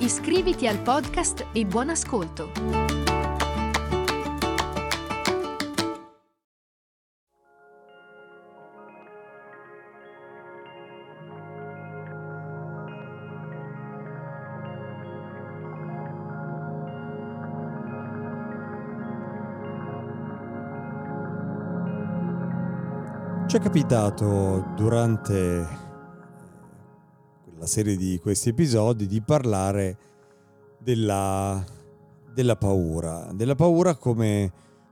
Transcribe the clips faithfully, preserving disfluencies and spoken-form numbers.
Iscriviti al podcast e buon ascolto! Ci è capitato durante la serie di questi episodi di parlare della, della paura, della paura come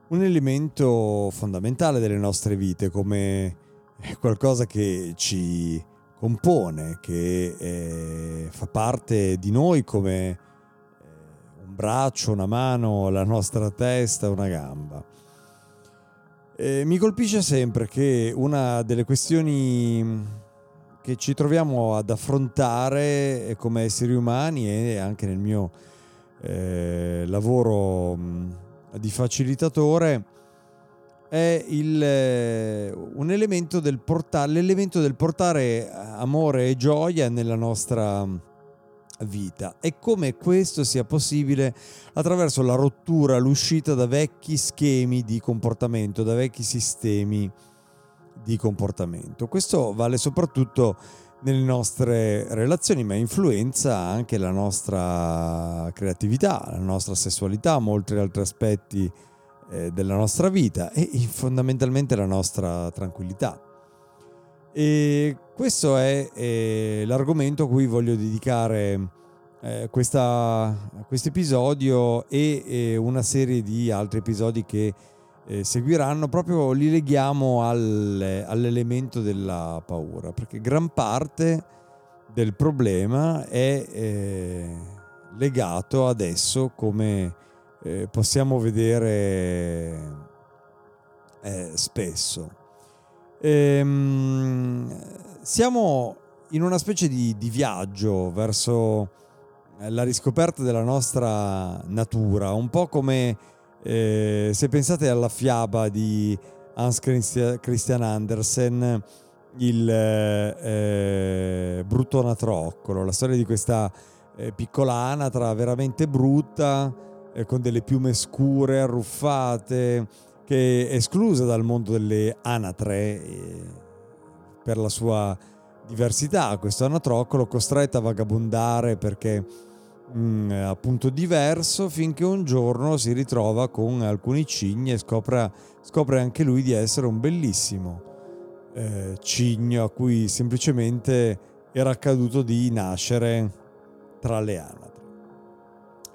un elemento fondamentale delle nostre vite, come qualcosa che ci compone, che eh, fa parte di noi come eh, un braccio, una mano, la nostra testa, una gamba. E mi colpisce sempre che una delle questioni che ci troviamo ad affrontare come esseri umani e anche nel mio eh, lavoro mh, di facilitatore è il, eh, un elemento del portare, l'elemento del portare amore e gioia nella nostra vita e come questo sia possibile attraverso la rottura, l'uscita da vecchi schemi di comportamento, da vecchi sistemi di comportamento. Questo vale soprattutto nelle nostre relazioni, ma influenza anche la nostra creatività, la nostra sessualità, molti altri aspetti eh, della nostra vita e fondamentalmente la nostra tranquillità. E questo è eh, l'argomento a cui voglio dedicare eh, questo episodio e eh, una serie di altri episodi che Eh, seguiranno, proprio li leghiamo al, all'elemento della paura, perché gran parte del problema è eh, legato adesso, come eh, possiamo vedere eh, spesso. Ehm, siamo in una specie di, di viaggio verso la riscoperta della nostra natura, un po' come Eh, se pensate alla fiaba di Hans Christian Andersen, il eh, brutto anatroccolo, la storia di questa eh, piccola anatra veramente brutta eh, con delle piume scure, arruffate, che è esclusa dal mondo delle anatre eh, per la sua diversità. Questo anatroccolo costretto a vagabondare perché Mm, appunto diverso, finché un giorno si ritrova con alcuni cigni e scopre, scopre anche lui di essere un bellissimo eh, cigno a cui semplicemente era accaduto di nascere tra le anatre.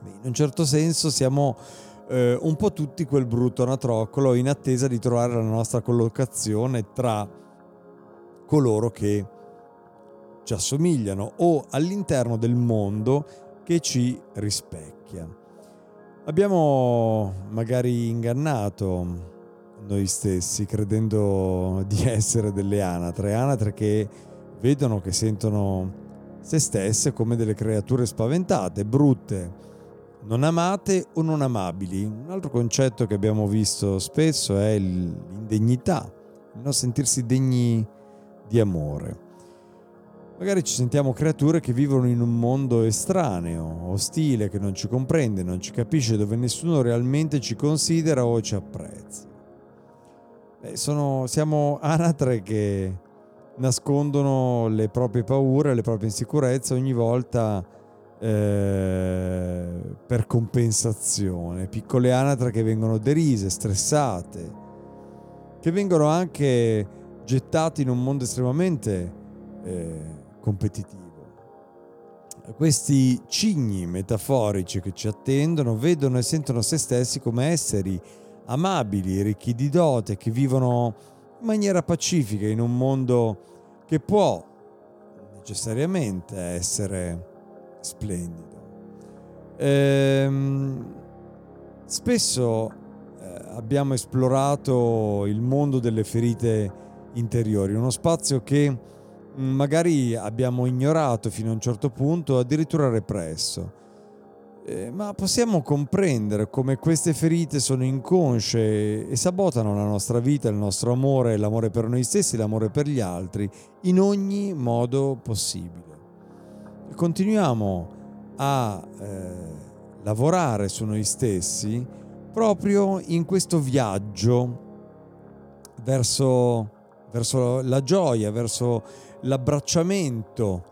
In un certo senso siamo eh, un po' tutti quel brutto anatroccolo in attesa di trovare la nostra collocazione tra coloro che ci assomigliano o all'interno del mondo che ci rispecchia. Abbiamo magari ingannato noi stessi credendo di essere delle anatre, anatre che vedono, che sentono se stesse come delle creature spaventate, brutte, non amate o non amabili. Un altro concetto che abbiamo visto spesso è l'indegnità, non sentirsi degni di amore. Magari ci sentiamo creature che vivono in un mondo estraneo, ostile, che non ci comprende, non ci capisce, dove nessuno realmente ci considera o ci apprezza. Beh, sono, siamo anatre che nascondono le proprie paure, le proprie insicurezze ogni volta eh, per compensazione. Piccole anatre che vengono derise, stressate, che vengono anche gettate in un mondo estremamente eh, competitivo. Questi cigni metaforici che ci attendono vedono e sentono se stessi come esseri amabili, ricchi di dote, che vivono in maniera pacifica in un mondo che può necessariamente essere splendido. Ehm, spesso eh, abbiamo esplorato il mondo delle ferite interiori, uno spazio che mh, magari abbiamo ignorato fino a un certo punto, addirittura represso. Eh, ma possiamo comprendere come queste ferite sono inconsce e sabotano la nostra vita, il nostro amore, l'amore per noi stessi, l'amore per gli altri, in ogni modo possibile. Continuiamo a eh, lavorare su noi stessi proprio in questo viaggio verso, verso la gioia, verso l'abbracciamento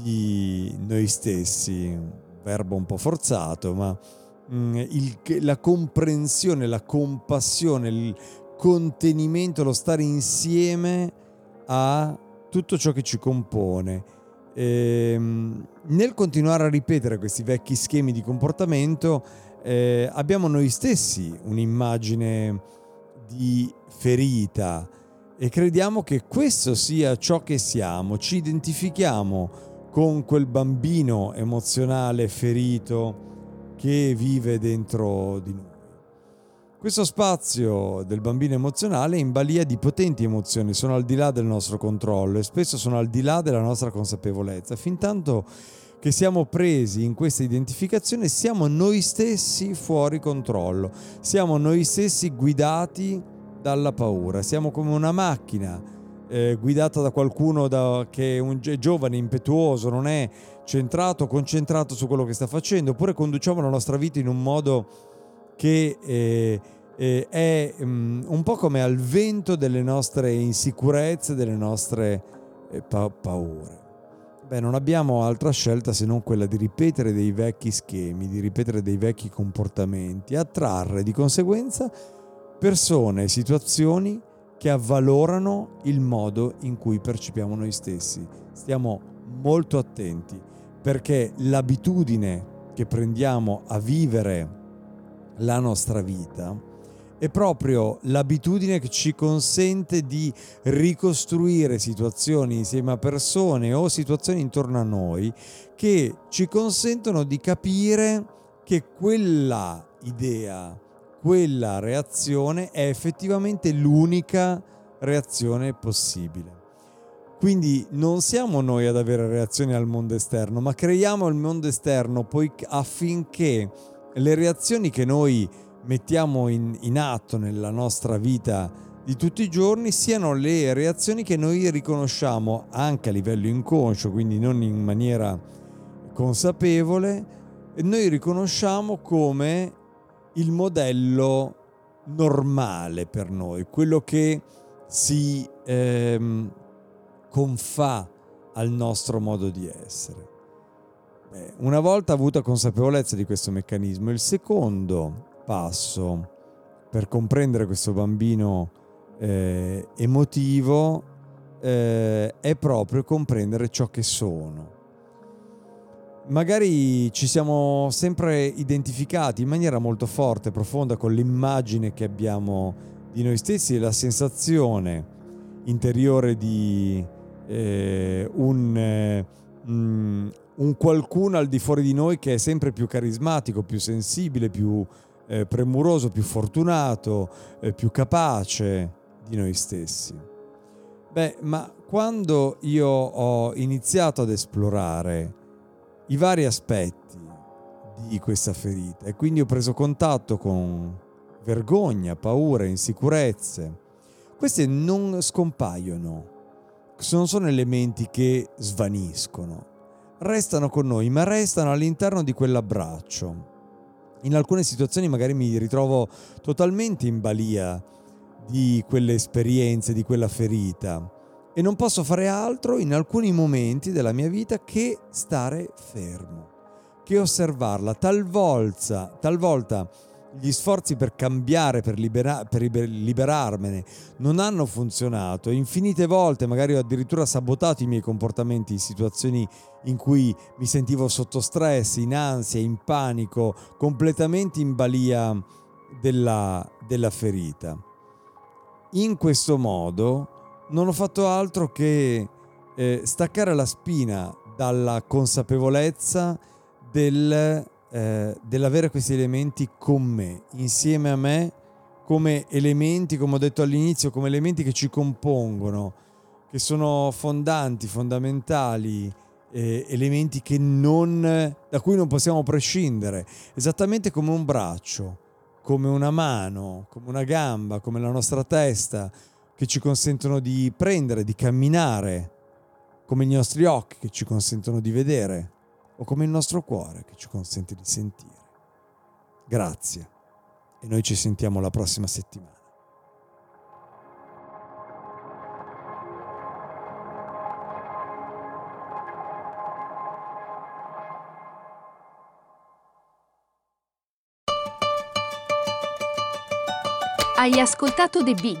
di noi stessi. Verbo un po' forzato, ma mh, il, la comprensione, la compassione, il contenimento, lo stare insieme a tutto ciò che ci compone. E, nel continuare a ripetere questi vecchi schemi di comportamento, eh, abbiamo noi stessi un'immagine di ferita e crediamo che questo sia ciò che siamo, ci identifichiamo con quel bambino emozionale ferito che vive dentro di noi. Questo spazio del bambino emozionale è in balia di potenti emozioni, sono al di là del nostro controllo e spesso sono al di là della nostra consapevolezza. Fintanto che siamo presi in questa identificazione, siamo noi stessi fuori controllo, siamo noi stessi guidati dalla paura, siamo come una macchina Eh, guidata da qualcuno da, che è un è giovane, impetuoso, non è centrato, concentrato su quello che sta facendo, oppure conduciamo la nostra vita in un modo che eh, eh, è um, un po' come al vento delle nostre insicurezze, delle nostre eh, pa- paure. Beh, non abbiamo altra scelta se non quella di ripetere dei vecchi schemi, di ripetere dei vecchi comportamenti, attrarre di conseguenza persone e situazioni che avvalorano il modo in cui percepiamo noi stessi. Stiamo molto attenti, perché l'abitudine che prendiamo a vivere la nostra vita è proprio l'abitudine che ci consente di ricostruire situazioni insieme a persone o situazioni intorno a noi che ci consentono di capire che quella idea, quella reazione è effettivamente l'unica reazione possibile. Quindi non siamo noi ad avere reazioni al mondo esterno, ma creiamo il mondo esterno poi affinché le reazioni che noi mettiamo in, in atto nella nostra vita di tutti i giorni siano le reazioni che noi riconosciamo anche a livello inconscio, quindi non in maniera consapevole, e noi riconosciamo come il modello normale per noi, quello che si ehm, confà al nostro modo di essere. Beh, una volta avuta consapevolezza di questo meccanismo, il secondo passo per comprendere questo bambino eh, emotivo eh, è proprio comprendere ciò che sono. Magari ci siamo sempre identificati in maniera molto forte, profonda, con l'immagine che abbiamo di noi stessi e la sensazione interiore di eh, un, eh, mh, un qualcuno al di fuori di noi che è sempre più carismatico, più sensibile, più eh, premuroso, più fortunato, eh, più capace di noi stessi. Beh, ma quando io ho iniziato ad esplorare i vari aspetti di questa ferita e quindi ho preso contatto con vergogna, paura, insicurezze, queste non scompaiono, non sono elementi che svaniscono, restano con noi, ma restano all'interno di quell'abbraccio. In alcune situazioni magari mi ritrovo totalmente in balia di quelle esperienze, di quella ferita, e non posso fare altro in alcuni momenti della mia vita che stare fermo, che osservarla. Talvolta, talvolta gli sforzi per cambiare, per, libera- per liberarmene, non hanno funzionato. Infinite volte magari ho addirittura sabotato i miei comportamenti in situazioni in cui mi sentivo sotto stress, in ansia, in panico, completamente in balia della, della ferita. In questo modo non ho fatto altro che eh, staccare la spina dalla consapevolezza del, eh, dell'avere questi elementi con me, insieme a me, come elementi, come ho detto all'inizio, come elementi che ci compongono, che sono fondanti, fondamentali, eh, elementi che non, da cui non possiamo prescindere, esattamente come un braccio, come una mano, come una gamba, come la nostra testa, che ci consentono di prendere, di camminare, come i nostri occhi che ci consentono di vedere, o come il nostro cuore che ci consente di sentire. Grazie. E noi ci sentiamo la prossima settimana. Hai ascoltato The Big